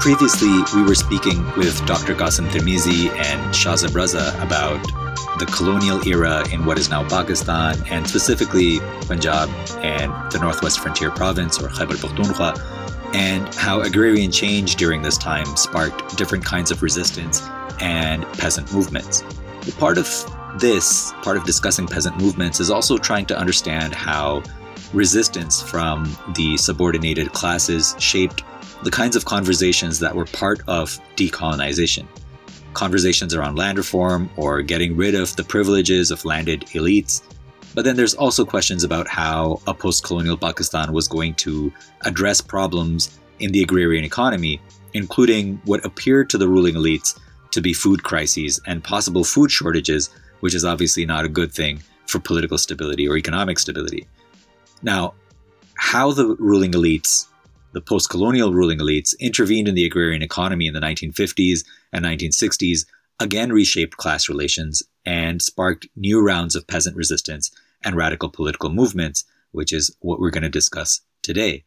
Previously, we were speaking with Dr. Qasim Tirmizi and Shahzeb Raza about the colonial era in what is now Pakistan, and specifically Punjab and the Northwest Frontier Province, or Khyber Pakhtunkhwa, and how agrarian change during this time sparked different kinds of resistance and peasant movements. Part of discussing peasant movements is also trying to understand how resistance from the subordinated classes shaped the kinds of conversations that were part of decolonization. Conversations around land reform or getting rid of the privileges of landed elites. But then there's also questions about how a post-colonial Pakistan was going to address problems in the agrarian economy, including what appeared to the ruling elites to be food crises and possible food shortages, which is obviously not a good thing for political stability or economic stability. Now, how the ruling elites, the post-colonial ruling elites, intervened in the agrarian economy in the 1950s and 1960s again reshaped class relations and sparked new rounds of peasant resistance and radical political movements, which is what we're going to discuss today.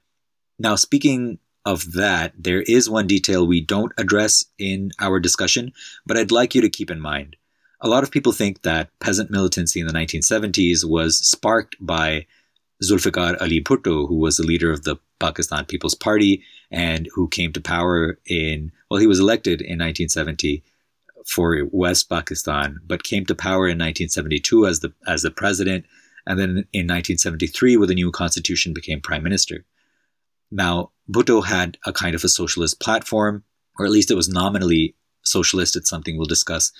Now, speaking of that, there is one detail we don't address in our discussion, but I'd like you to keep in mind. A lot of people think that peasant militancy in the 1970s was sparked by Zulfiqar Ali Bhutto, who was the leader of the Pakistan People's Party and who came to power he was elected in 1970 for West Pakistan, but came to power in 1972 as the president, and then in 1973 with a new constitution became prime minister. Now, Bhutto had a kind of a socialist platform, or at least it was nominally socialist. It's something we'll discuss.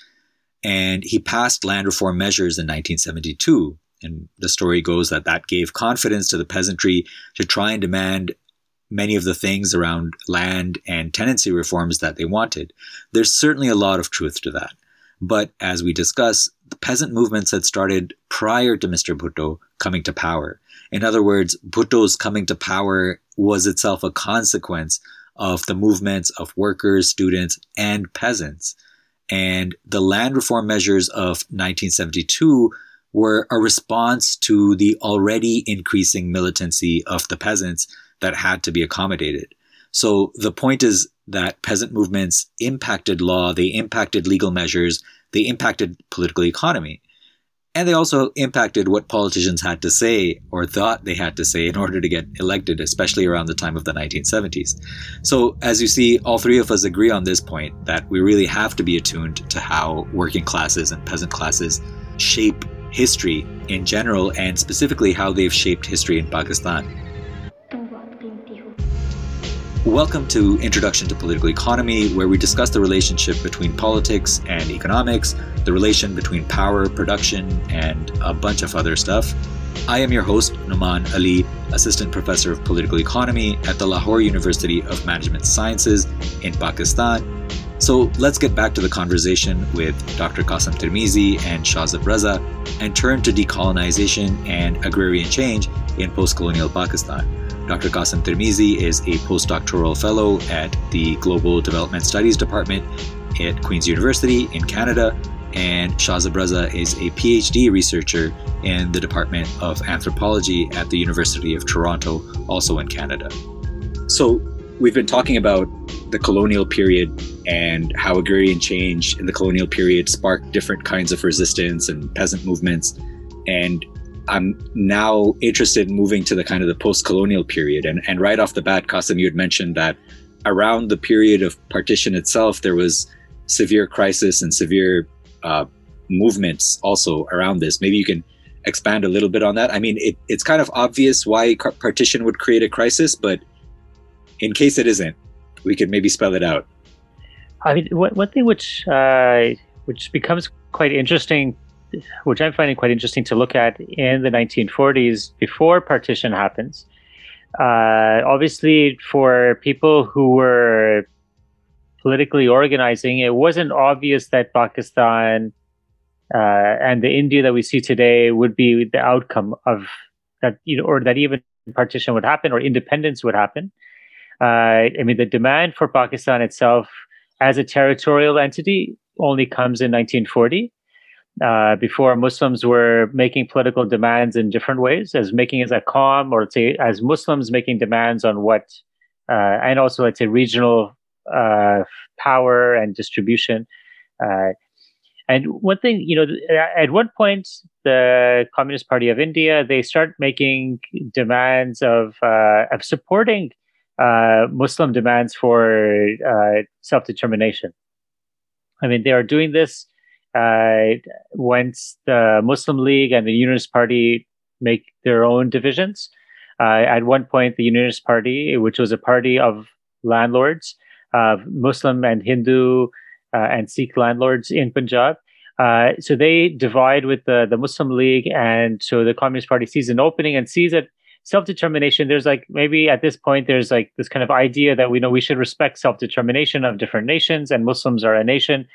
And he passed land reform measures in 1972. And the story goes that gave confidence to the peasantry to try and demand many of the things around land and tenancy reforms that they wanted. There's certainly a lot of truth to that. But as we discuss, the peasant movements had started prior to Mr. Bhutto coming to power. In other words, Bhutto's coming to power was itself a consequence of the movements of workers, students, and peasants. And the land reform measures of 1972 were a response to the already increasing militancy of the peasants that had to be accommodated. So the point is that peasant movements impacted law, they impacted legal measures, they impacted political economy, and they also impacted what politicians had to say or thought they had to say in order to get elected, especially around the time of the 1970s. So as you see, all three of us agree on this point, that we really have to be attuned to how working classes and peasant classes shape history in general, and specifically how they've shaped history in Pakistan. Welcome to Introduction to Political Economy, where we discuss the relationship between politics and economics, the relation between power, production, and a bunch of other stuff. I am your host, Numan Ali, Assistant Professor of Political Economy at the Lahore University of Management Sciences in Pakistan. So let's get back to the conversation with Dr. Qasim Tirmizi and Shahzeb Raza and turn to decolonization and agrarian change in post-colonial Pakistan. Dr. Qasim Tirmizi is a postdoctoral fellow at the Global Development Studies Department at Queen's University in Canada, and Shahzeb Raza is a PhD researcher in the Department of Anthropology at the University of Toronto, also in Canada. So we've been talking about the colonial period and how agrarian change in the colonial period sparked different kinds of resistance and peasant movements. And I'm now interested in moving to the kind of the post-colonial period. And right off the bat, Qasim, you had mentioned that around the period of partition itself, there was severe crisis and severe movements also around this. Maybe you can expand a little bit on that. I mean, it's kind of obvious why partition would create a crisis, but in case it isn't, we could maybe spell it out. I mean, one thing which becomes quite interesting, which I'm finding quite interesting to look at in the 1940s, before partition happens, obviously for people who were politically organizing, it wasn't obvious that Pakistan and the India that we see today would be the outcome of that, or that even partition would happen or independence would happen. I mean, the demand for Pakistan itself as a territorial entity only comes in 1940, before Muslims were making political demands in different ways, as Muslims making demands on what, and also, let's say, regional power and distribution. And one thing, you know, at one point, the Communist Party of India, they start making demands of supporting Muslim demands for self-determination. I mean, they are doing this once the Muslim League and the Unionist Party make their own divisions. At one point, the Unionist Party, which was a party of landlords, Muslim and Hindu and Sikh landlords in Punjab. So they divide with the Muslim League. And so the Communist Party sees an opening and sees that self-determination, there's like, maybe at this point, there's like this kind of idea that we know we should respect self-determination of different nations, and Muslims are a nation.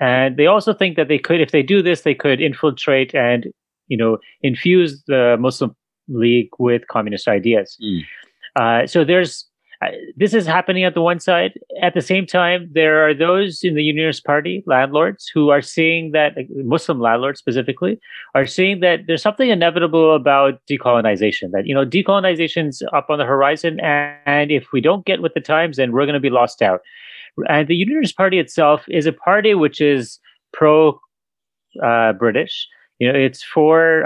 And they also think that they could, if they do this, they could infiltrate and, you know, infuse the Muslim League with communist ideas. So there's, this is happening at the one side. At the same time, there are those in the Unionist Party, landlords, who are seeing that, Muslim landlords specifically, are seeing that there's something inevitable about decolonization, that, you know, decolonization's up on the horizon, and if we don't get with the times, then we're going to be lost out. And the Unionist Party itself is a party which is pro-British. You know, it's for,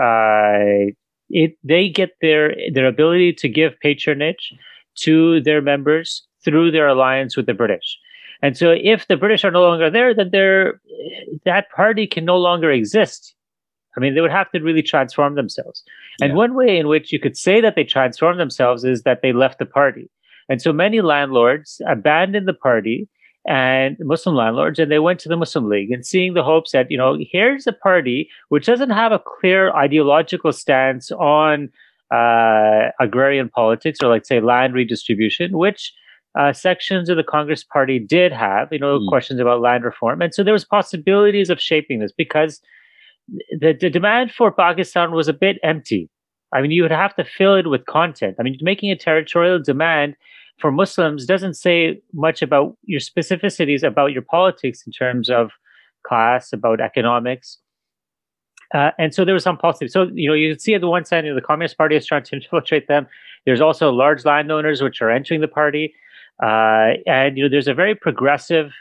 they get their ability to give patronage to their members through their alliance with the British. And so if the British are no longer there, then that party can no longer exist. I mean, they would have to really transform themselves. Yeah. And one way in which you could say that they transformed themselves is that they left the party. And so many landlords abandoned the party, and Muslim landlords, and they went to the Muslim League, and seeing the hopes that, you know, here's a party which doesn't have a clear ideological stance on agrarian politics, or like say land redistribution, which sections of the Congress Party did have, you know, questions about land reform. And so there was possibilities of shaping this, because the demand for Pakistan was a bit empty. I mean, you would have to fill it with content. I mean, making a territorial demand for Muslims doesn't say much about your specificities, about your politics in terms of class, about economics. And so there was some positive. So, you know, you can see at the one side, you know, the Communist Party is trying to infiltrate them. There's also large landowners which are entering the party. And, you know, there's a very progressive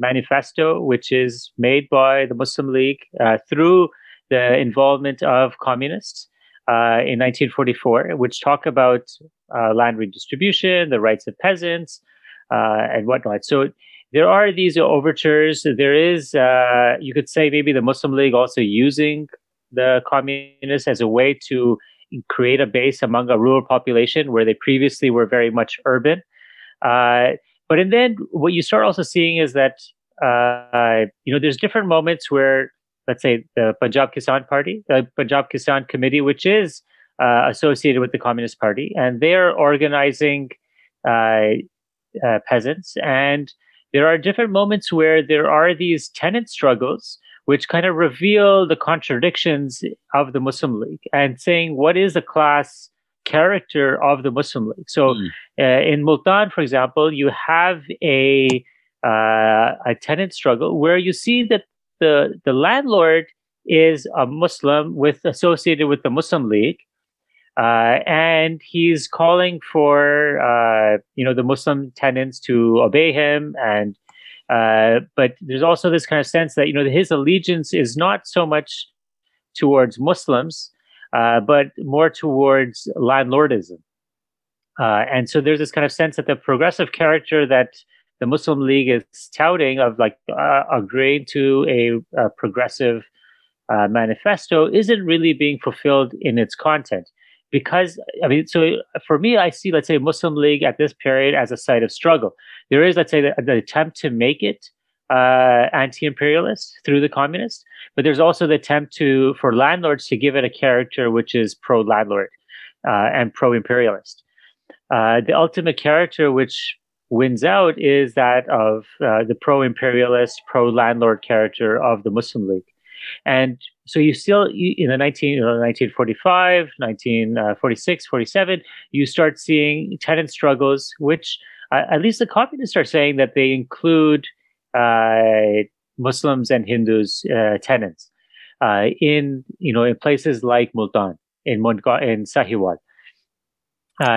manifesto which is made by the Muslim League through the involvement of communists in 1944, which talk about land redistribution, the rights of peasants, and whatnot. So there are these overtures. There is, you could say, maybe the Muslim League also using the communists as a way to create a base among a rural population where they previously were very much urban. But and then what you start also seeing is that, you know, there's different moments where, let's say, the Punjab Kisan Party, the Punjab Kisan Committee, which is associated with the Communist Party, and they're organizing peasants. And there are different moments where there are these tenant struggles, which kind of reveal the contradictions of the Muslim League and saying, what is the class character of the Muslim League? So in Multan, for example, you have a tenant struggle where you see that the landlord is a Muslim associated with the Muslim League. And he's calling for, you know, the Muslim tenants to obey him. And, but there's also this kind of sense that, you know, his allegiance is not so much towards Muslims, but more towards landlordism. And so there's this kind of sense that the progressive character that the Muslim League is touting of like agreeing to a progressive manifesto isn't really being fulfilled in its content. Because, I mean, so for me, I see, let's say, Muslim League at this period as a site of struggle. There is, let's say, the attempt to make it anti-imperialist through the communists, but there's also the attempt for landlords to give it a character which is pro-landlord and pro-imperialist. The ultimate character which wins out is that of the pro-imperialist, pro-landlord character of the Muslim League. And so you still, in the 1945, 1946, 47, you start seeing tenant struggles, which at least the communists are saying that they include Muslims and Hindus tenants in places like Multan, in Sahiwal.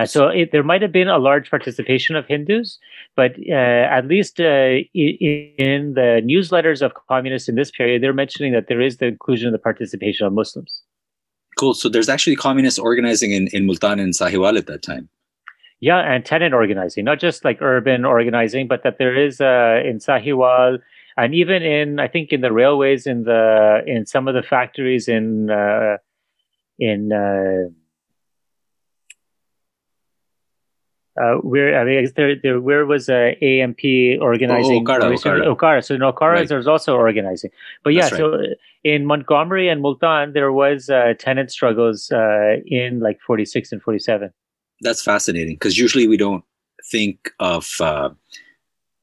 So there might have been a large participation of Hindus, but at least in the newsletters of communists in this period, they're mentioning that there is the inclusion and the participation of Muslims. Cool. So there's actually communists organizing in Multan and Sahiwal at that time. Yeah, and tenant organizing, not just like urban organizing, but that there is in Sahiwal and even in, I think, in the railways, in some of the factories where was AMP organizing? Okara. So in Okara, right, there's also organizing. But yeah, right. So in Montgomery and Multan, there was tenant struggles in like 46 and 47. That's fascinating, because usually we don't think of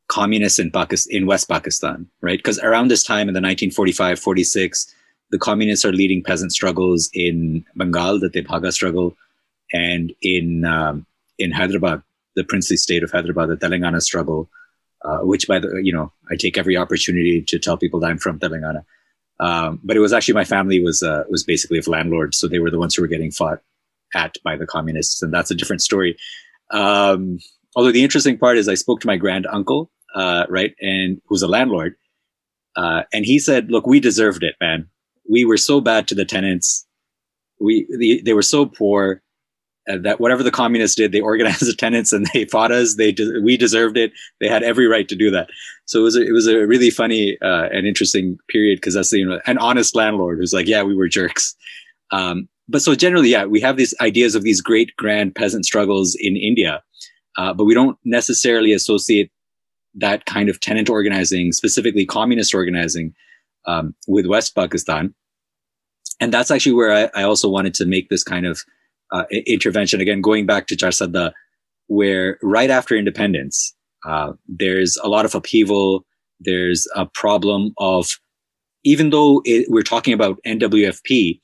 communists in Pakistan, in West Pakistan, right? Because around this time in the 1945-46, the communists are leading peasant struggles in Bengal, the Tebhaga struggle, and in Hyderabad, the princely state of Hyderabad, the Telangana struggle, which by the, you know, I take every opportunity to tell people that I'm from Telangana. But it was actually, my family was basically of landlords. So they were the ones who were getting fought at by the communists. And that's a different story. Although the interesting part is I spoke to my grand uncle, right? And who's a landlord. And he said, look, we deserved it, man. We were so bad to the tenants. They were so poor. That whatever the communists did, they organized the tenants and they fought us. We deserved it. They had every right to do that. So it was a really funny and interesting period, because that's an honest landlord who's like, yeah, we were jerks. But so generally, yeah, we have these ideas of these great grand peasant struggles in India, but we don't necessarily associate that kind of tenant organizing, specifically communist organizing, with West Pakistan. And that's actually where I also wanted to make this kind of intervention, again, going back to Charsadda, where right after independence, there's a lot of upheaval. There's a problem of, even though we're talking about NWFP,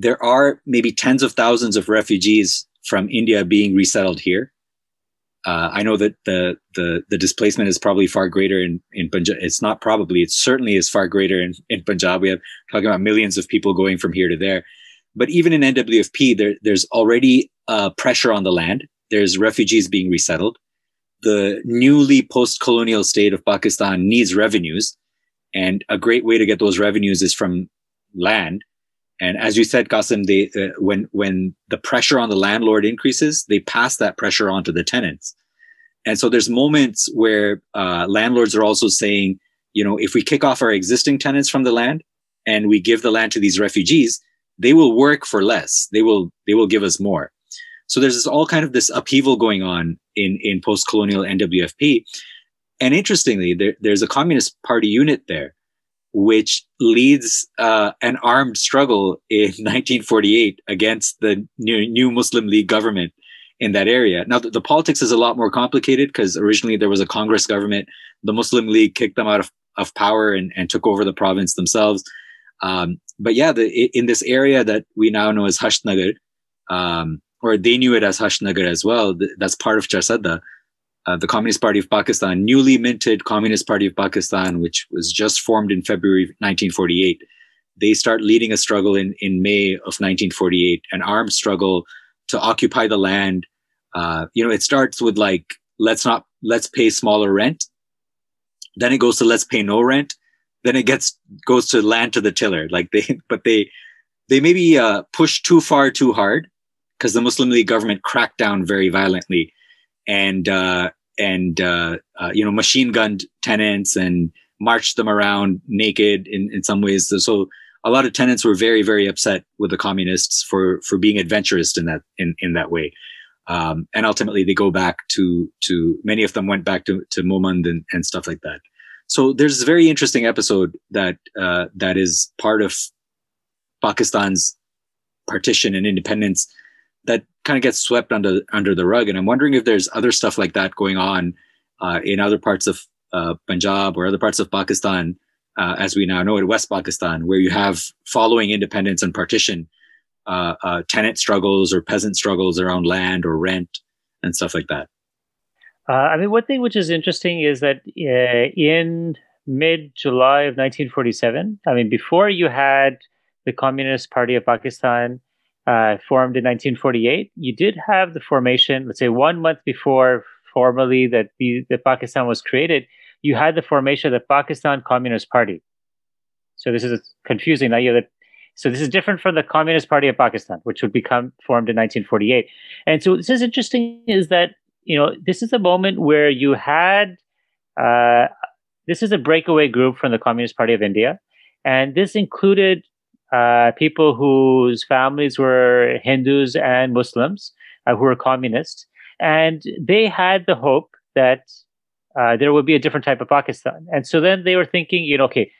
there are maybe tens of thousands of refugees from India being resettled here. I know that the displacement is probably far greater in Punjab. It's not probably, it certainly is far greater in Punjab. We have talking about millions of people going from here to there. But even in NWFP, there's already pressure on the land. There's refugees being resettled. The newly post-colonial state of Pakistan needs revenues. And a great way to get those revenues is from land. And as you said, Qasim, when the pressure on the landlord increases, they pass that pressure on to the tenants. And so there's moments where landlords are also saying, you know, if we kick off our existing tenants from the land and we give the land to these refugees, they will work for less. They will give us more. So there's this upheaval going on in post-colonial NWFP. And interestingly, there's a Communist Party unit there, which leads an armed struggle in 1948 against the new Muslim League government in that area. Now, the politics is a lot more complicated, because originally there was a Congress government. The Muslim League kicked them out of power and took over the province themselves. But yeah, in this area that we now know as Hashnagar, or they knew it as Hashnagar as well, that's part of Charsadda, the Communist Party of Pakistan, newly minted Communist Party of Pakistan, which was just formed in February 1948. They start leading a struggle in May of 1948, an armed struggle to occupy the land. It starts with like, let's pay smaller rent. Then it goes to let's pay no rent. Then it goes to land to the tiller, but they maybe pushed too far, too hard, because the Muslim League government cracked down very violently, and machine gunned tenants and marched them around naked in some ways. So a lot of tenants were very, very upset with the communists for being adventurous in that way, and ultimately they go back to many of them went back to Momand and stuff like that. So there's a very interesting episode that is part of Pakistan's partition and independence that kind of gets swept under the rug. And I'm wondering if there's other stuff like that going on in other parts of Punjab or other parts of Pakistan, as we now know it, West Pakistan, where you have, following independence and partition, tenant struggles or peasant struggles around land or rent and stuff like that. One thing which is interesting is that in mid-July of 1947, before you had the Communist Party of Pakistan formed in 1948, you did have the formation, let's say 1 month before formally that the Pakistan was created, you had the formation of the Pakistan Communist Party. So this is confusing. Now you have so this is different from the Communist Party of Pakistan, which would become formed in 1948. And so this is interesting is that, you know, this is a moment where you had, this is a breakaway group from the Communist Party of India. And this included people whose families were Hindus and Muslims who were communists. And they had the hope that there would be a different type of Pakistan. And so then they were thinking, you know, okay,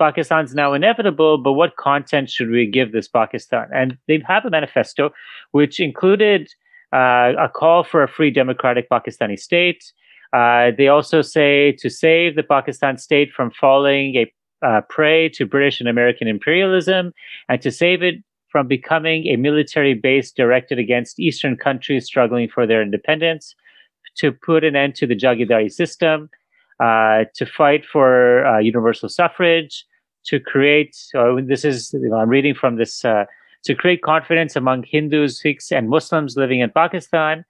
Pakistan's now inevitable, but what content should we give this Pakistan? And they have a manifesto, which included a call for a free democratic Pakistani state. They also say to save the Pakistan state from falling prey to British and American imperialism, and to save it from becoming a military base directed against Eastern countries struggling for their independence, to put an end to the Jagidari system, to fight for universal suffrage, to create, this is, you know, I'm reading from this, to create confidence among Hindus, Sikhs, and Muslims living in Pakistan,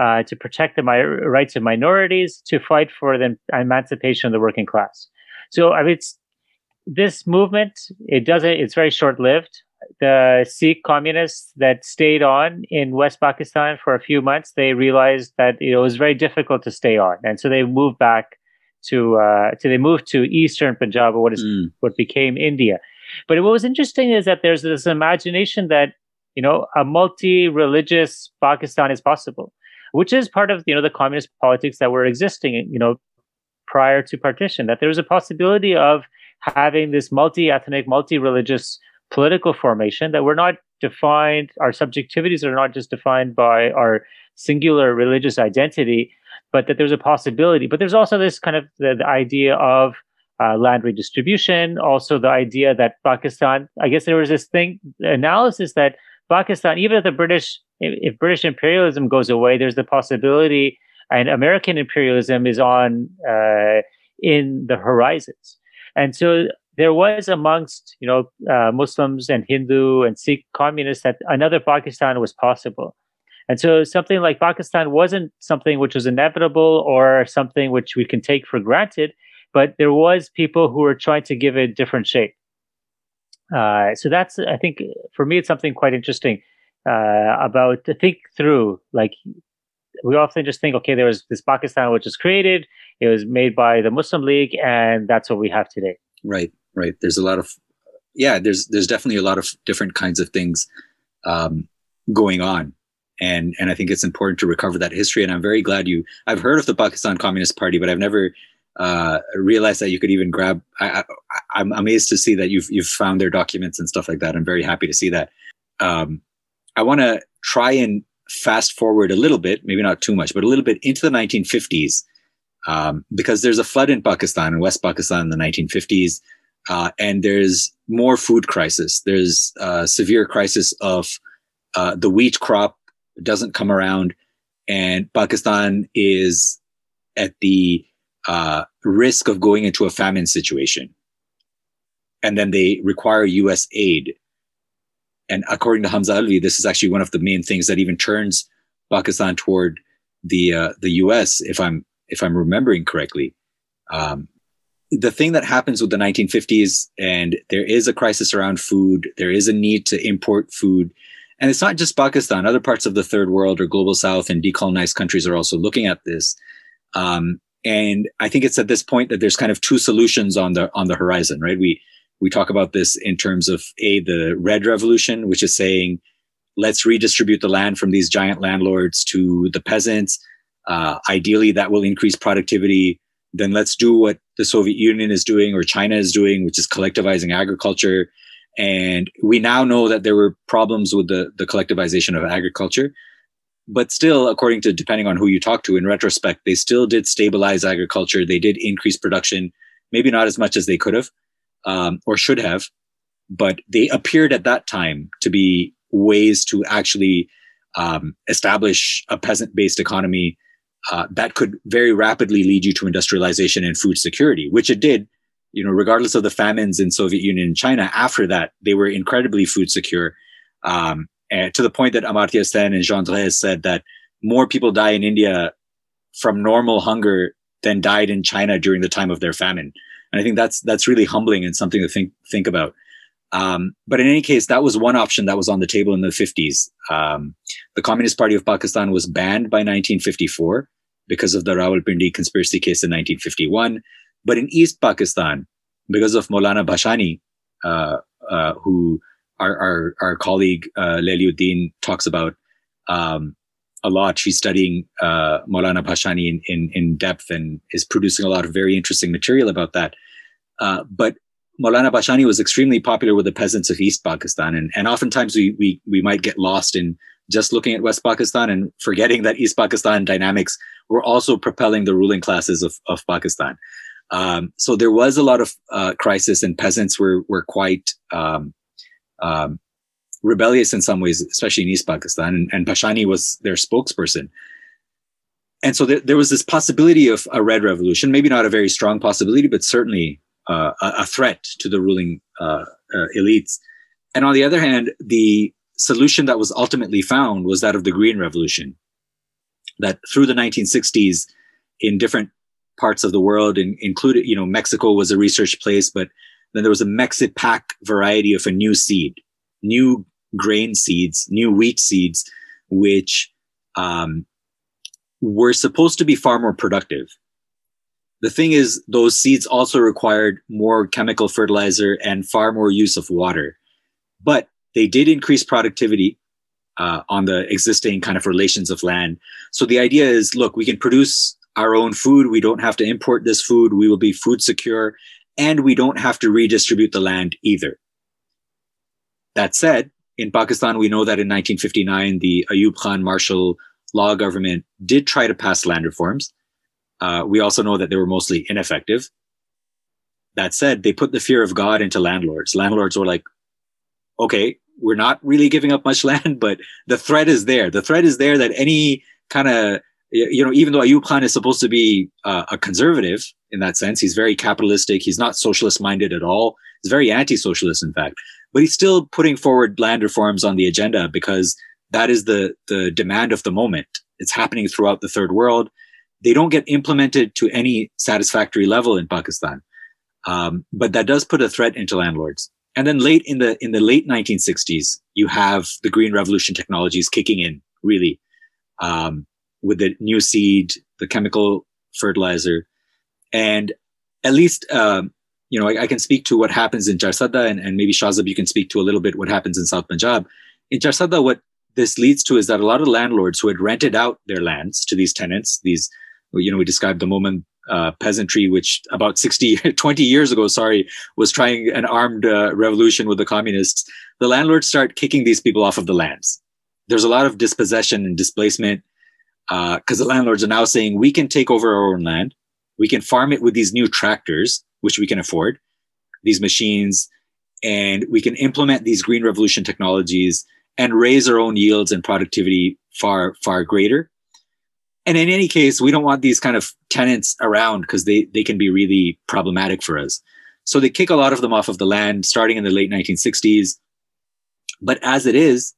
to protect the rights of minorities, to fight for the emancipation of the working class. So I mean, this movement, it's very short-lived. The Sikh communists that stayed on in West Pakistan for a few months, they realized that it was very difficult to stay on, and so they moved back to they moved to Eastern Punjab, or what became India. But what was interesting is that there's this imagination that, you know, a multi-religious Pakistan is possible, which is part of, you know, the communist politics that were existing, you know, prior to partition, that there was a possibility of having this multi-ethnic, multi-religious political formation, that we're not defined, our subjectivities are not just defined by our singular religious identity, but that there's a possibility. But there's also this kind of the idea of land redistribution, also the idea that Pakistan, I guess there was this analysis that Pakistan, even if if British imperialism goes away, there's the possibility, and American imperialism is on in the horizons. And so there was amongst, you know, Muslims and Hindu and Sikh communists that another Pakistan was possible. And so something like Pakistan wasn't something which was inevitable or something which we can take for granted, but there was people who were trying to give it different shape. So that's, I think, for me, it's something quite interesting about to think through. Like, we often just think, okay, there was this Pakistan which was created, it was made by the Muslim League, and that's what we have today. Right, right. There's a lot of, yeah, there's definitely a lot of different kinds of things going on. And I think it's important to recover that history. And I'm very glad I've heard of the Pakistan Communist Party, but I've never realized that you could even grab, I'm amazed to see that you've found their documents and stuff like that. I'm very happy to see that. I want to try and fast forward a little bit, maybe not too much, but a little bit into the 1950s. Because there's a flood in Pakistan, in West Pakistan in the 1950s, and there's more food crisis. There's a severe crisis of the wheat crop doesn't come around, and Pakistan is at the risk of going into a famine situation. And then they require U.S. aid. And according to Hamza Alvi, this is actually one of the main things that even turns Pakistan toward the U.S., if I'm remembering correctly. The thing that happens with the 1950s, and there is a crisis around food, there is a need to import food. And it's not just Pakistan, other parts of the third world or global south and decolonized countries are also looking at this. And I think it's at this point that there's kind of two solutions on the horizon, right? We talk about this in terms of the Red Revolution, which is saying, let's redistribute the land from these giant landlords to the peasants. Ideally, that will increase productivity. Then let's do what the Soviet Union is doing or China is doing, which is collectivizing agriculture. And we now know that there were problems with the collectivization of agriculture. But still, depending on who you talk to, in retrospect, they still did stabilize agriculture. They did increase production, maybe not as much as they could have or should have. But they appeared at that time to be ways to actually establish a peasant-based economy. That could very rapidly lead you to industrialization and food security, which it did, you know, regardless of the famines in Soviet Union and China. After that, they were incredibly food secure. to the point that Amartya Sen and Jondre said that more people die in India from normal hunger than died in China during the time of their famine. And I think that's really humbling and something to think about. But in any case, that was one option that was on the table in the 50s. The Communist Party of Pakistan was banned by 1954 because of the Rawalpindi conspiracy case in 1951. But in East Pakistan, because of Maulana Bhashani, who our colleague Leliuddin talks about a lot. She's studying Maulana Bhashani in depth and is producing a lot of very interesting material about that. But Maulana Bhashani was extremely popular with the peasants of East Pakistan. And oftentimes we might get lost in just looking at West Pakistan and forgetting that East Pakistan dynamics were also propelling the ruling classes of Pakistan. So there was a lot of crisis, and peasants were quite rebellious in some ways, especially in East Pakistan. And Bhashani was their spokesperson. And so there was this possibility of a red revolution, maybe not a very strong possibility, but certainly a threat to the ruling elites. And on the other hand, the solution that was ultimately found was that of the Green Revolution, that through the 1960s in different parts of the world, including, you know, Mexico was a research place, but then there was a Mexipac variety of a new seed, new grain seeds, new wheat seeds, which were supposed to be far more productive. The thing is, those seeds also required more chemical fertilizer and far more use of water. But they did increase productivity on the existing kind of relations of land. So the idea is, look, we can produce our own food. We don't have to import this food. We will be food secure, and we don't have to redistribute the land either. That said, in Pakistan, we know that in 1959, the Ayub Khan martial law government did try to pass land reforms. We also know that they were mostly ineffective. That said, they put the fear of God into landlords. Landlords were like, okay, we're not really giving up much land, but the threat is there. The threat is there that any kind of, you know, even though Ayub Khan is supposed to be a conservative in that sense, he's very capitalistic, he's not socialist minded at all. He's very anti-socialist, in fact, but he's still putting forward land reforms on the agenda because that is the demand of the moment. It's happening throughout the third world. They don't get implemented to any satisfactory level in Pakistan. But that does put a threat into landlords. And then late in the late 1960s, you have the Green Revolution technologies kicking in, really, with the new seed, the chemical fertilizer. And at least, you know, I can speak to what happens in Charsadda, and maybe Shahzeb, you can speak to a little bit what happens in South Punjab. In Charsadda, what this leads to is that a lot of landlords who had rented out their lands to these tenants, these, you know, we described the Momin peasantry, which about 20 years ago, was trying an armed revolution with the communists. The landlords start kicking these people off of the lands. There's a lot of dispossession and displacement because the landlords are now saying, we can take over our own land. We can farm it with these new tractors, which we can afford, these machines, and we can implement these Green Revolution technologies and raise our own yields and productivity far, far greater. And in any case, we don't want these kind of tenants around because they can be really problematic for us. So they kick a lot of them off of the land starting in the late 1960s. But as it is,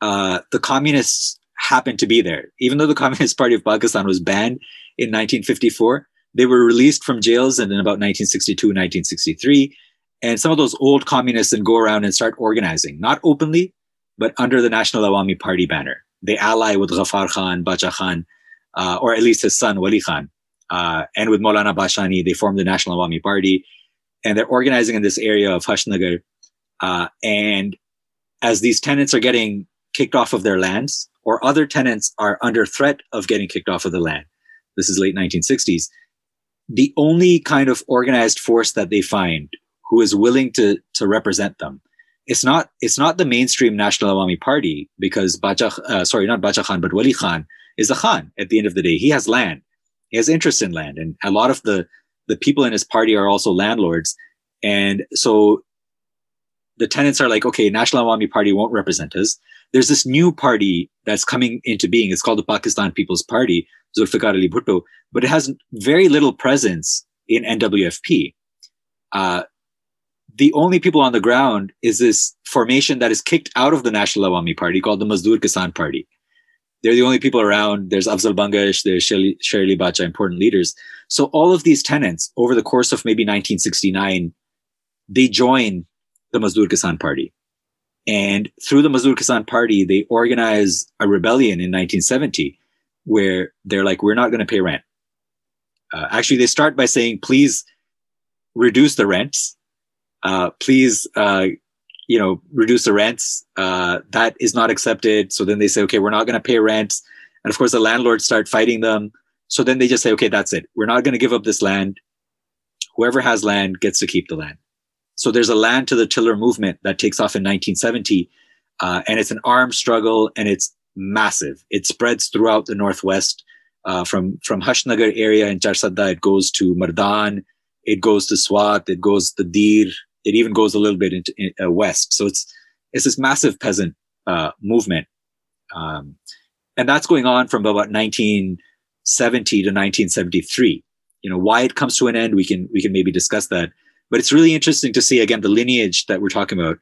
the communists happened to be there. Even though the Communist Party of Pakistan was banned in 1954, they were released from jails in about 1962, 1963. And some of those old communists then go around and start organizing, not openly, but under the National Awami Party banner. They ally with Ghaffar Khan, Bacha Khan, or at least his son, Wali Khan. And with Maulana Bhashani, they formed the National Awami Party. And they're organizing in this area of Hashnagar. And as these tenants are getting kicked off of their lands, or other tenants are under threat of getting kicked off of the land, this is late 1960s, the only kind of organized force that they find who is willing to represent them, it's not the mainstream National Awami Party, because Wali Khan is a Khan at the end of the day. He has land. He has interest in land. And a lot of the people in his party are also landlords. And so the tenants are like, okay, National Awami Party won't represent us. There's this new party that's coming into being. It's called the Pakistan People's Party, Zulfiqar Ali Bhutto, but it has very little presence in NWFP. the only people on the ground is this formation that is kicked out of the National Awami Party called the Mazdoor Kisan Party. They're the only people around. There's Afzal Bangash, there's Sherly Bacha, important leaders. So all of these tenants, over the course of maybe 1969, they join the Mazdoor Kisan Party. And through the Mazdoor Kisan Party, they organize a rebellion in 1970 where they're like, we're not going to pay rent. Actually, they start by saying, please reduce the rents. Reduce the rents. That is not accepted. So then they say, okay, we're not going to pay rents. And of course, the landlords start fighting them. So then they just say, okay, that's it. We're not going to give up this land. Whoever has land gets to keep the land. So there's a land to the tiller movement that takes off in 1970. And it's an armed struggle and it's massive. It spreads throughout the Northwest. From Hashnagar area in Charsadda, it goes to Mardan, it goes to Swat, it goes to Dir, it even goes a little bit into west. So it's this massive peasant movement. And that's going on from about 1970 to 1973. You know, why it comes to an end, we can maybe discuss that. But it's really interesting to see, again, the lineage that we're talking about,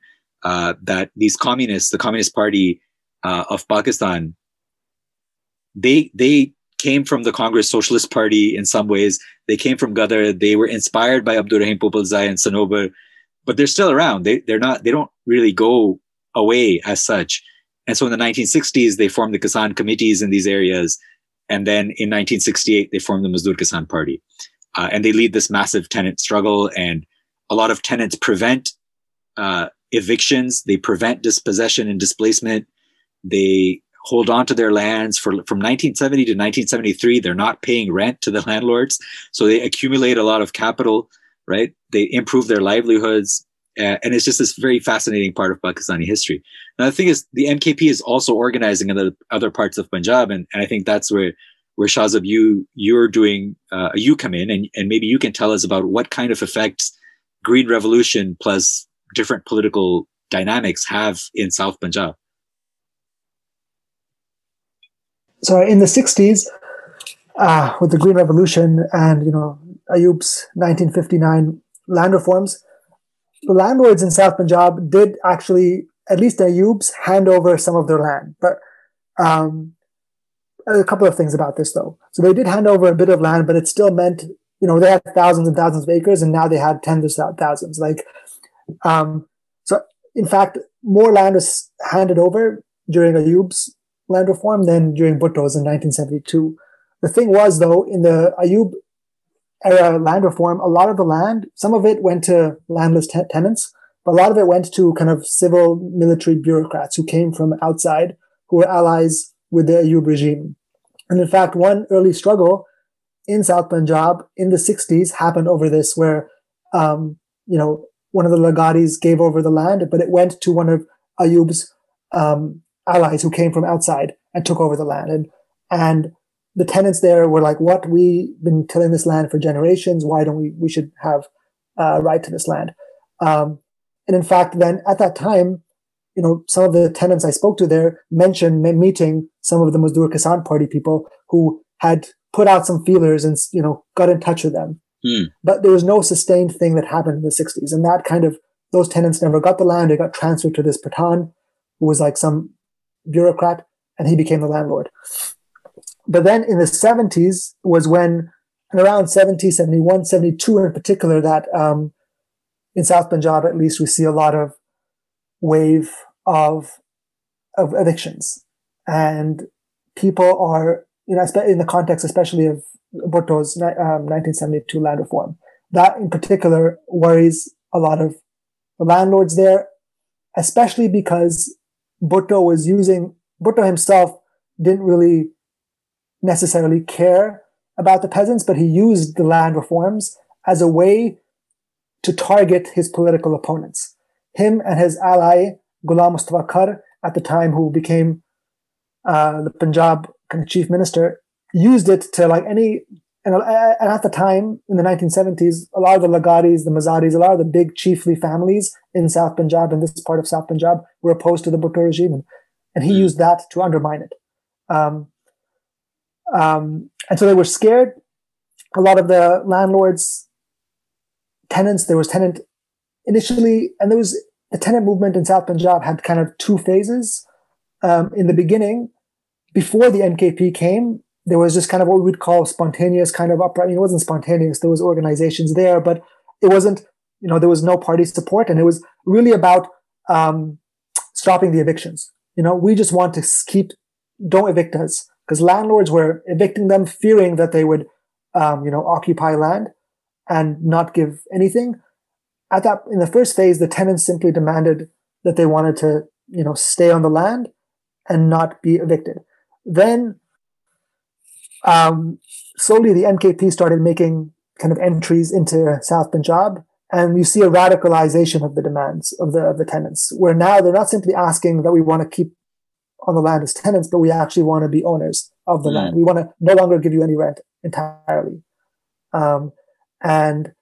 that these communists, the Communist Party of Pakistan, they came from the Congress Socialist Party in some ways. They came from Ghadar. They were inspired by Abdurrahim Popolzai and Sanobar, but they're still around. They don't really go away as such. And so in the 1960s, they formed the Kisan committees in these areas. And then in 1968, they formed the Mazdoor Kisan Party. And they lead this massive tenant struggle. And a lot of tenants prevent evictions. They prevent dispossession and displacement. They hold on to their lands from 1970 to 1973. They're not paying rent to the landlords. So they accumulate a lot of capital, right? They improve their livelihoods. And it's just this very fascinating part of Pakistani history. Now, the thing is, the MKP is also organizing in the other parts of Punjab. And I think that's where Shahzeb, you're doing, you come in and maybe you can tell us about what kind of effects Green Revolution plus different political dynamics have in South Punjab. So in the 60s, with the Green Revolution and, Ayub's 1959 land reforms, the landlords in South Punjab did actually, at least Ayub's, hand over some of their land. But a couple of things about this, though. So they did hand over a bit of land, but it still meant, they had thousands and thousands of acres, and now they had tens of thousands. So in fact, more land was handed over during Ayub's land reform than during Bhutto's in 1972. The thing was, though, in the Ayub era land reform, a lot of the land, some of it went to landless tenants, but a lot of it went to kind of civil military bureaucrats who came from outside, who were allies with the Ayub regime. And in fact, one early struggle in South Punjab in the 60s happened over this, where, one of the Lagaris gave over the land, but it went to one of Ayub's allies who came from outside and took over the land. And the tenants there were like, what? We've been tilling this land for generations. Why don't we should have a right to this land? And in fact, then at that time, some of the tenants I spoke to there mentioned meeting some of the Mazdoor Kisan Party people who had put out some feelers and, got in touch with them. But there was no sustained thing that happened in the 60s. And that kind of, those tenants never got the land. They got transferred to this Pathan, who was like some bureaucrat, and he became the landlord. But then in the 70s was when, and around 70, 71, 72 in particular, that in South Punjab, at least, we see a lot of wave of evictions. And people are, in the context especially of Bhutto's 1972 land reform, that in particular worries a lot of the landlords there, especially because Bhutto himself didn't really necessarily care about the peasants, but he used the land reforms as a way to target his political opponents. Him and his ally, Ghulam Mustafa Khar, at the time, who became the Punjab chief minister, used it to and at the time, in the 1970s, a lot of the Lagaris, the Mazaris, a lot of the big chiefly families in South Punjab, in this part of South Punjab, were opposed to the Bhutto regime. And he used that to undermine it. And so they were scared. A lot of the landlords, tenants, there was tenant initially, and there was the tenant movement in South Punjab had kind of two phases. In the beginning, before the NKP came, there was just kind of what we would call spontaneous kind of uprising. It wasn't spontaneous. There was organizations there, but it wasn't, you know, there was no party support, and it was really about stopping the evictions. You know, we just want to keep, don't evict us, because landlords were evicting them, fearing that they would, you know, occupy land and not give anything. At that, in the first phase, the tenants simply demanded that they wanted to, you know, stay on the land and not be evicted. Then, slowly the NKP started making kind of entries into South Punjab, and you see a radicalization of the demands of the tenants, where now they're not simply asking that we want to keep on the land as tenants, but we actually want to be owners of the land. We want to no longer give you any rent entirely. And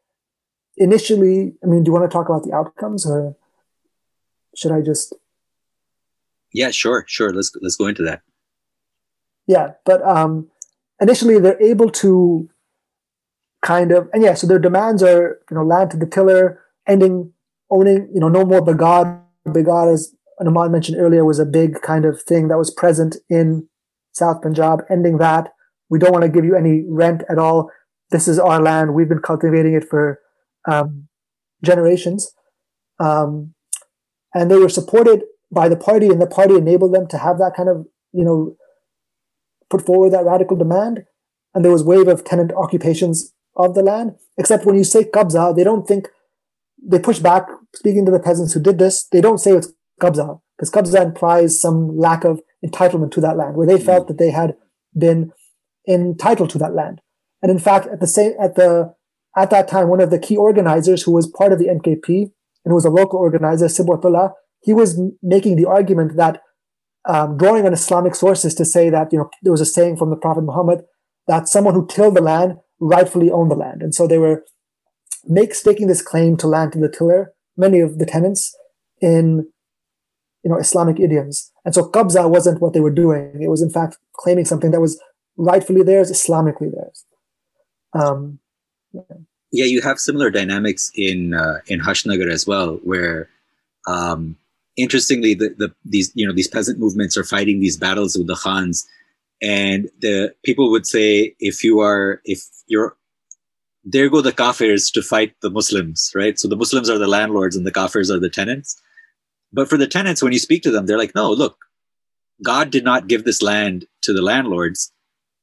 initially, I mean, do you want to talk about the outcomes, or should I just? Yeah, sure. Let's go into that. Yeah, but initially they're able to kind of, and yeah, so their demands are, you know, land to the tiller, ending owning, you know, no more bagar. Bagar, as Numan mentioned earlier, was a big kind of thing that was present in South Punjab, ending that. We don't want to give you any rent at all. This is our land. We've been cultivating it for generations. And they were supported by the party, and the party enabled them to have that kind of, you know, put forward that radical demand. And there was a wave of tenant occupations of the land. Except when you say Kabza, they don't think, they push back, speaking to the peasants who did this, they don't say it's Kabza, because Kabza implies some lack of entitlement to that land, where they felt that they had been entitled to that land. And in fact, at that time, one of the key organizers who was part of the NKP and who was a local organizer, Sibatullah, he was making the argument that drawing on Islamic sources to say that, you know, there was a saying from the Prophet Muhammad that someone who tilled the land rightfully owned the land. And so they were staking this claim to land to the tiller, many of the tenants, in, you know, Islamic idioms. And so Qabza wasn't what they were doing. It was in fact claiming something that was rightfully theirs, Islamically theirs. Yeah, you have similar dynamics in Hashnagar as well, where interestingly, these peasant movements are fighting these battles with the Khans, and the people would say, if you're there go the Kafirs to fight the Muslims, right? So the Muslims are the landlords and the Kafirs are the tenants. But for the tenants, when you speak to them, they're like, no, look, God did not give this land to the landlords.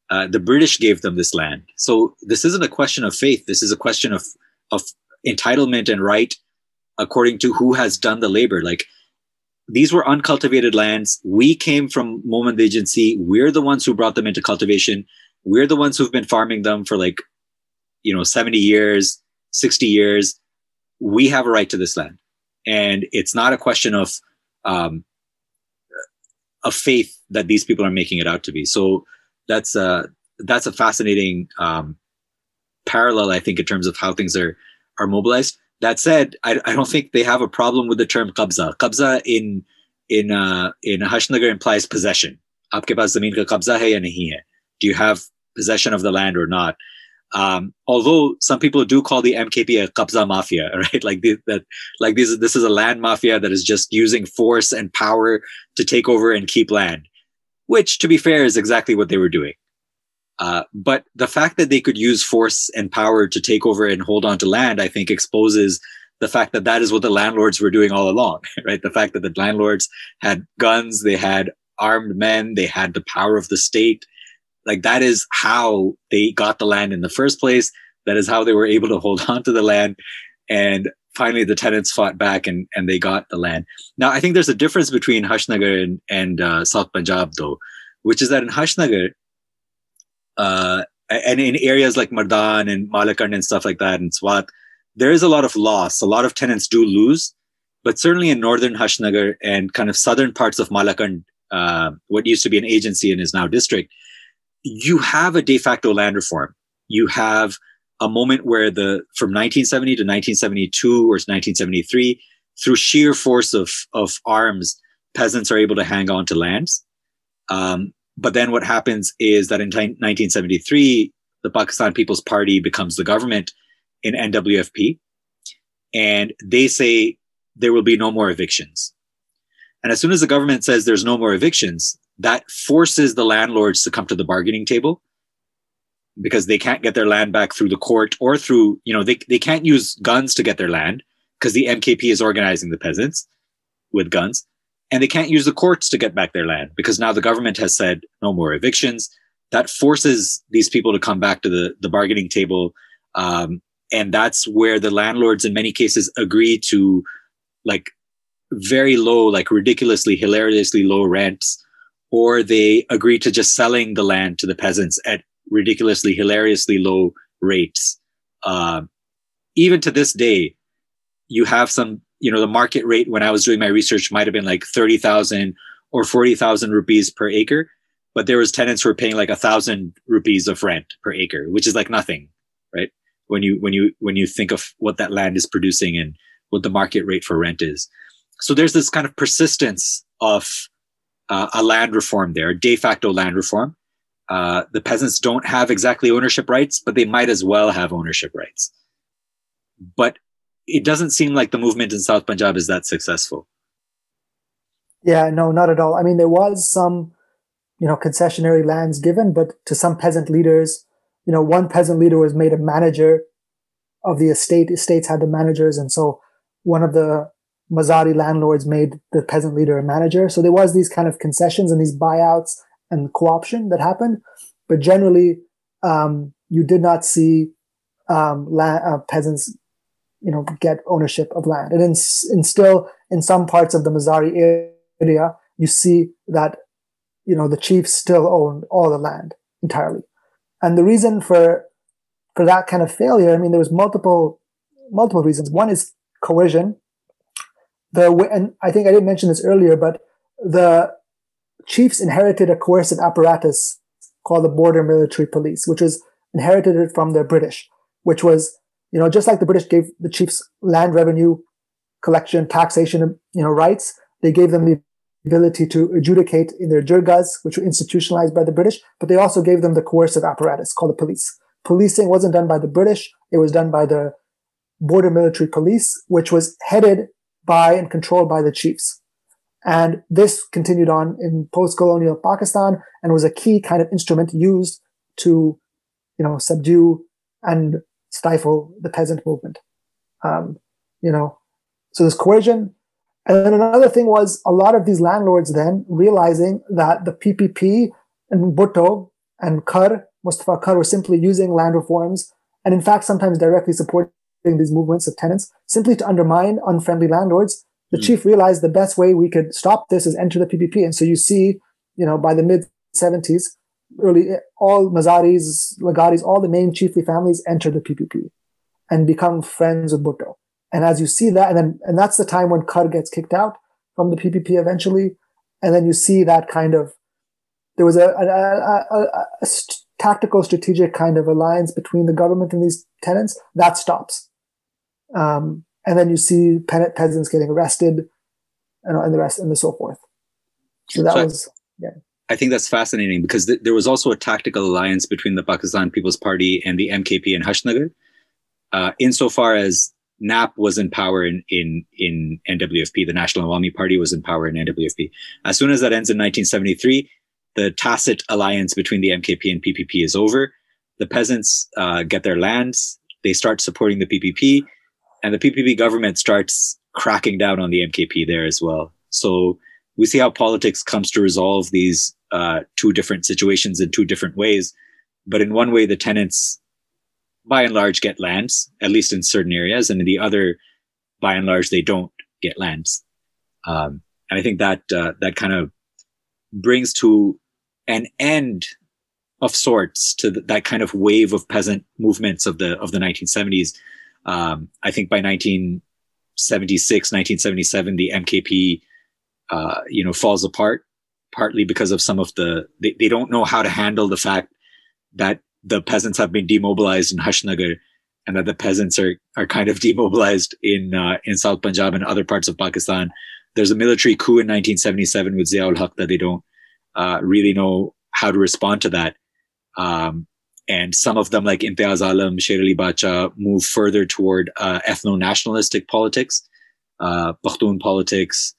The British gave them this land. So this isn't a question of faith. This is a question of entitlement and right according to who has done the labor. Like, these were uncultivated lands. We came from Mohammed Agency. We're the ones who brought them into cultivation. We're the ones who've been farming them for, like, you know, 70 years, 60 years. We have a right to this land. And it's not a question of faith that these people are making it out to be. So that's a fascinating parallel, I think, in terms of how things are mobilized. That said, I don't think they have a problem with the term qabza. Qabza in Hashnagar implies possession. Aapke paas zameen ka qabza hai ya nahi hai? Do you have possession of the land or not? Although some people do call the MKP a qabza mafia, right? This is a land mafia that is just using force and power to take over and keep land, which, to be fair, is exactly what they were doing. But the fact that they could use force and power to take over and hold on to land, I think, exposes the fact that that is what the landlords were doing all along, right? The fact that the landlords had guns, they had armed men, they had the power of the state. Like, that is how they got the land in the first place. That is how they were able to hold on to the land. And finally, the tenants fought back and they got the land. Now, I think there's a difference between Hashnagar and South Punjab, though, which is that in Hashnagar, and in areas like Mardan and Malakand and stuff like that, and Swat, there is a lot of loss. A lot of tenants do lose, but certainly in northern Hashnagar and kind of southern parts of Malakand, what used to be an agency and is now district, you have a de facto land reform. You have a moment where from 1970 to 1972 or 1973, through sheer force of arms, peasants are able to hang on to lands. But then what happens is that in 1973, the Pakistan People's Party becomes the government in NWFP. and they say there will be no more evictions. And as soon as the government says there's no more evictions, that forces the landlords to come to the bargaining table, because they can't get their land back through the court or through, you know, they can't use guns to get their land because the MKP is organizing the peasants with guns, and they can't use the courts to get back their land because now the government has said no more evictions. That forces these people to come back to the bargaining table. And that's where the landlords in many cases agree to like very low, like ridiculously, hilariously low rents, or they agree to just selling the land to the peasants at ridiculously, hilariously low rates. Even to this day, you have some, you know, the market rate when I was doing my research might have been like 30,000 or 40,000 rupees per acre, but there was tenants who were paying like 1,000 rupees of rent per acre, which is like nothing, right? When you think of what that land is producing and what the market rate for rent is. So there's this kind of persistence of a land reform there, de facto land reform. The peasants don't have exactly ownership rights, but they might as well have ownership rights. But it doesn't seem like the movement in South Punjab is that successful. Yeah, no, not at all. I mean, there was some, you know, concessionary lands given, but to some peasant leaders, you know, one peasant leader was made a manager of the estate. Estates had the managers. And so one of the Mazari landlords made the peasant leader a manager. So there was these kind of concessions and these buyouts and co-option that happened. But generally, you did not see peasants, you know, get ownership of land. And still in some parts of the Mazari area, you see that, you know, the chiefs still own all the land entirely. And the reason for that kind of failure, I mean, there was multiple reasons. One is coercion. And I think I didn't mention this earlier, but the chiefs inherited a coercive apparatus called the Border Military Police, which was inherited from the British, which was, you know, just like the British gave the chiefs land revenue collection, taxation, you know, rights, they gave them the ability to adjudicate in their jirgas, which were institutionalized by the British, but they also gave them the coercive apparatus called the police. Policing wasn't done by the British, it was done by the Border Military Police, which was headed by and controlled by the chiefs. And this continued on in post-colonial Pakistan and was a key kind of instrument used to, you know, subdue and stifle the peasant movement. You know, so there's coercion. And then another thing was a lot of these landlords then realizing that the PPP and Bhutto and Khar, Mustafa Khar, were simply using land reforms and in fact sometimes directly supporting these movements of tenants simply to undermine unfriendly landlords. The chief realized the best way we could stop this is enter the PPP. And so you see, you know, by the mid-70s, early, all Mazaris, Lagaris, all the main chiefly families enter the PPP and become friends with Bhutto. And as you see that, and that's the time when Khar gets kicked out from the PPP eventually. And then you see that kind of, there was a tactical, strategic kind of alliance between the government and these tenants. That stops. And then you see peasants getting arrested, and the rest, and so forth. So that was, yeah. I think that's fascinating because there was also a tactical alliance between the Pakistan People's Party and the MKP in Hashnagar, insofar as NAP was in power in NWFP. The National Awami Party was in power in NWFP. As soon as that ends in 1973, the tacit alliance between the MKP and PPP is over. The peasants get their lands. They start supporting the PPP. And the PPP government starts cracking down on the MKP there as well. So we see how politics comes to resolve these two different situations in two different ways. But in one way, the tenants, by and large, get lands, at least in certain areas. And in the other, by and large, they don't get lands. And I think that that kind of brings to an end of sorts to that kind of wave of peasant movements of the 1970s. I think by 1976, 1977, the MKP, you know, falls apart, partly because of some of they don't know how to handle the fact that the peasants have been demobilized in Hashnagar and that the peasants are kind of demobilized in South Punjab and other parts of Pakistan. There's a military coup in 1977 with Zia-ul-Haq that they don't really know how to respond to that. And some of them, like Imtiaz Alam, Sherly Bacha, move further toward ethno-nationalistic politics, Pakhtun politics.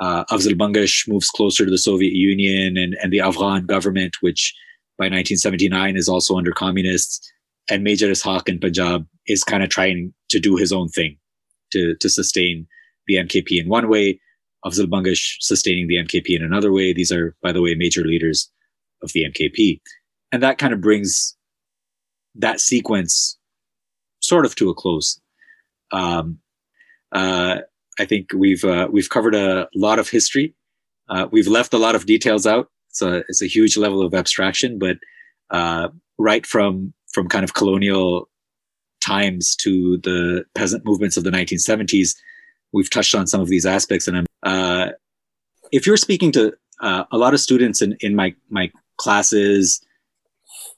Afzal Bangash moves closer to the Soviet Union and the Afghan government, which by 1979 is also under communists. And Major Ishaq in Punjab is kind of trying to do his own thing to sustain the MKP in one way, Afzal Bangash sustaining the MKP in another way. These are, by the way, major leaders of the MKP. And that kind of brings that sequence sort of to a close. I think we've covered a lot of history. We've left a lot of details out. It's a huge level of abstraction, but right from kind of colonial times to the peasant movements of the 1970s, we've touched on some of these aspects. And if you're speaking to a lot of students in my classes,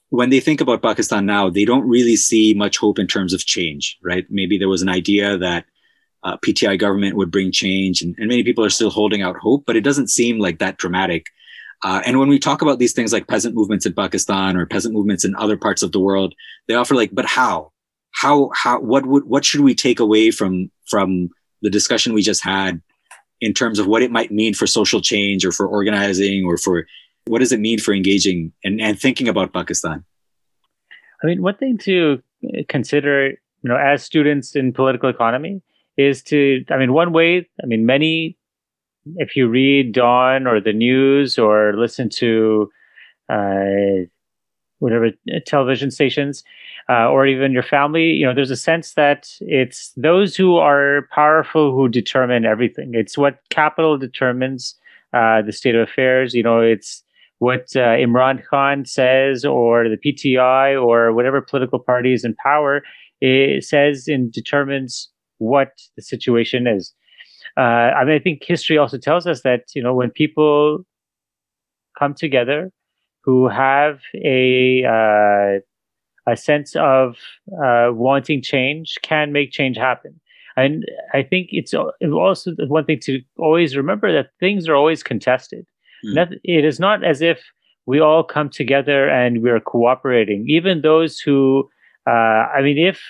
when they think about Pakistan now, they don't really see much hope in terms of change, right? Maybe there was an idea that PTI government would bring change, and many people are still holding out hope, but it doesn't seem like that dramatic. And when we talk about these things like peasant movements in Pakistan or peasant movements in other parts of the world, they offer like, but how, what should we take away from the discussion we just had in terms of what it might mean for social change or for organizing or for what does it mean for engaging and thinking about Pakistan? I mean, one thing to consider, as students in political economy, is to, one way, many, if you read Dawn or the news or listen to whatever television stations or even your family, there's a sense that it's those who are powerful who determine everything. It's what capital determines the state of affairs. It's what Imran Khan says or the PTI or whatever political party is in power says and determines what the situation is. I think history also tells us that, when people come together who have a sense of wanting change can make change happen. And I think it's also one thing to always remember that things are always contested. It is not as if we all come together and we're cooperating. Even those who, if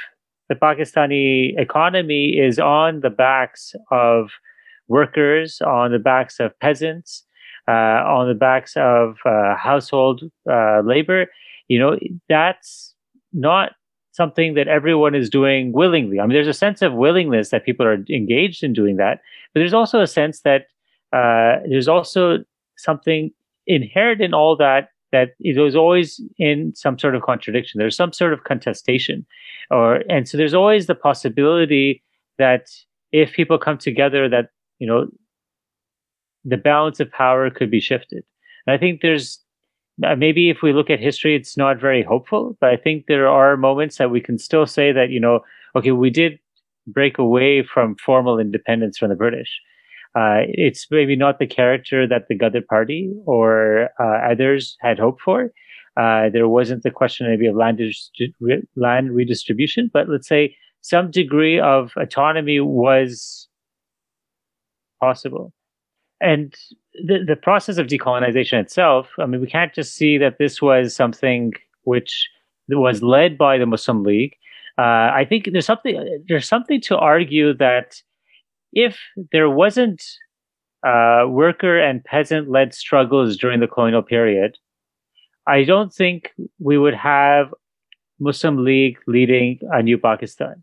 the Pakistani economy is on the backs of workers, on the backs of peasants, on the backs of household labor. That's not something that everyone is doing willingly. There's a sense of willingness that people are engaged in doing that, but there's also a sense that there's also something inherent in all that it was always in some sort of contradiction. There's some sort of contestation. And so there's always the possibility that if people come together, that, the balance of power could be shifted. And I think there's, maybe if we look at history, it's not very hopeful, but I think there are moments that we can still say that, okay, we did break away from formal independence from the British. It's maybe not the character that the Ghadar party or others had hoped for. There wasn't the question maybe of land redistribution, but let's say some degree of autonomy was possible. And the process of decolonization itself, we can't just see that this was something which was led by the Muslim League. I think there's something to argue that if there wasn't worker and peasant-led struggles during the colonial period, I don't think we would have Muslim League leading a new Pakistan.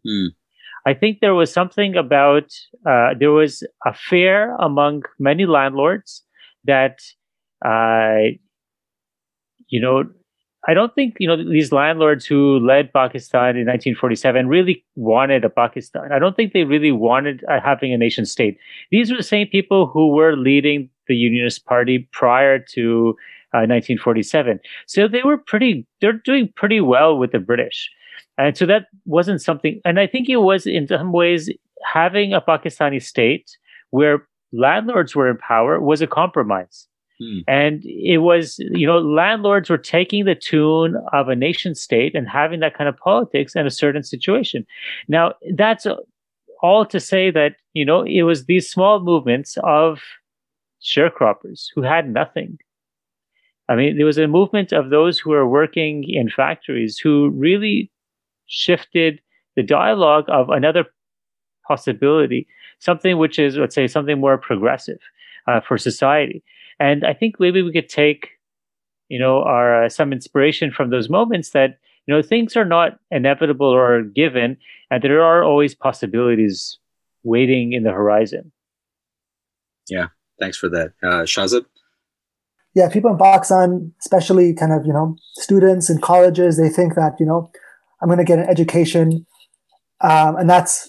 I think there was something about, there was a fear among many landlords that, I don't think, these landlords who led Pakistan in 1947 really wanted a Pakistan. I don't think they really wanted having a nation state. These were the same people who were leading the Unionist Party prior to 1947. So they're doing pretty well with the British. And so that wasn't something, and I think it was in some ways having a Pakistani state where landlords were in power was a compromise. And it was, landlords were taking the tune of a nation state and having that kind of politics in a certain situation. Now, that's all to say that, it was these small movements of sharecroppers who had nothing. I mean, there was a movement of those who were working in factories who really shifted the dialogue of another possibility, something which is, let's say, something more progressive for society. And I think maybe we could take, you know, our some inspiration from those moments that, you know, things are not inevitable or given, and there are always possibilities waiting in the horizon. Yeah, thanks for that. Shahzeb? Yeah, people in Pakistan, especially kind of, you know, students in colleges, they think that, you know, I'm going to get an education, and that's,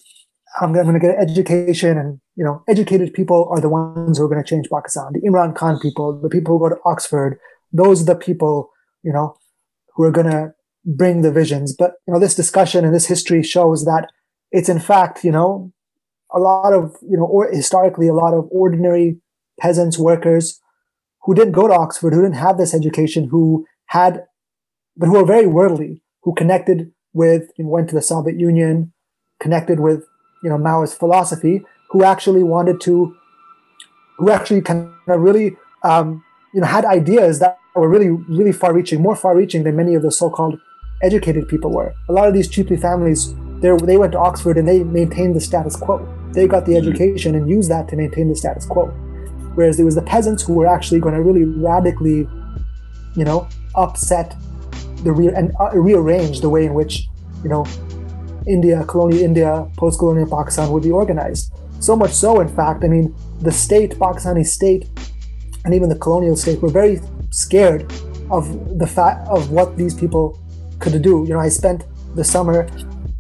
I'm going to get an education, and, you know, educated people are the ones who are going to change Pakistan. The Imran Khan people, the people who go to Oxford, those are the people, you know, who are going to bring the visions. But, you know, this discussion and this history shows that it's, in fact, you know, a lot of, you know, or historically, a lot of ordinary peasants, workers who didn't go to Oxford, who didn't have this education, who had, but who were very worldly, who connected with, you know, went to the Soviet Union, connected with, you know, Maoist philosophy, who actually wanted to, who actually kind of really, you know, had ideas that were really, really far-reaching, more far-reaching than many of the so-called educated people were. A lot of these chiefly families, they went to Oxford and they maintained the status quo. They got the education and used that to maintain the status quo. Whereas it was the peasants who were actually going to really radically, you know, upset the rearrange the way in which, you know, India, colonial India, post-colonial Pakistan would be organized. So much so, in fact, I mean, the state, Pakistani state, and even the colonial state were very scared of the fact of what these people could do. You know, I spent the summer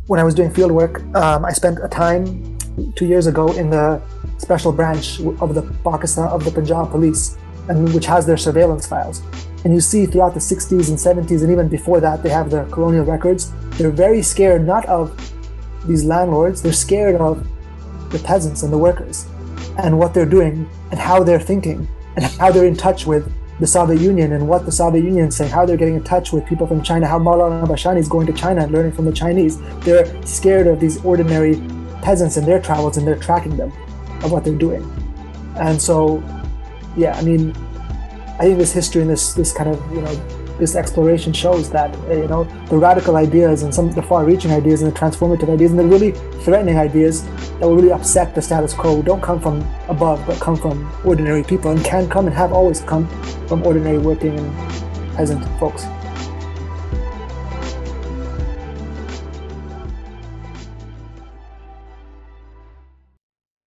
when I was doing field work. I spent a time 2 years ago in the special branch of the Punjab Police, and which has their surveillance files. And you see throughout the 60s and 70s, and even before that, they have their colonial records. They're very scared, not of these landlords, they're scared of the peasants and the workers and what they're doing and how they're thinking and how they're in touch with the Soviet Union and what the Soviet Union is saying, how they're getting in touch with people from China, how Maulana Bhashani is going to China and learning from the Chinese. They're scared of these ordinary peasants and their travels, and they're tracking them of what they're doing. And so, yeah, I mean, I think this history and this kind of, you know, this exploration shows that, you know, the radical ideas and some of the far-reaching ideas and the transformative ideas and the really threatening ideas that will really upset the status quo don't come from above, but come from ordinary people, and can come and have always come from ordinary working and peasant folks.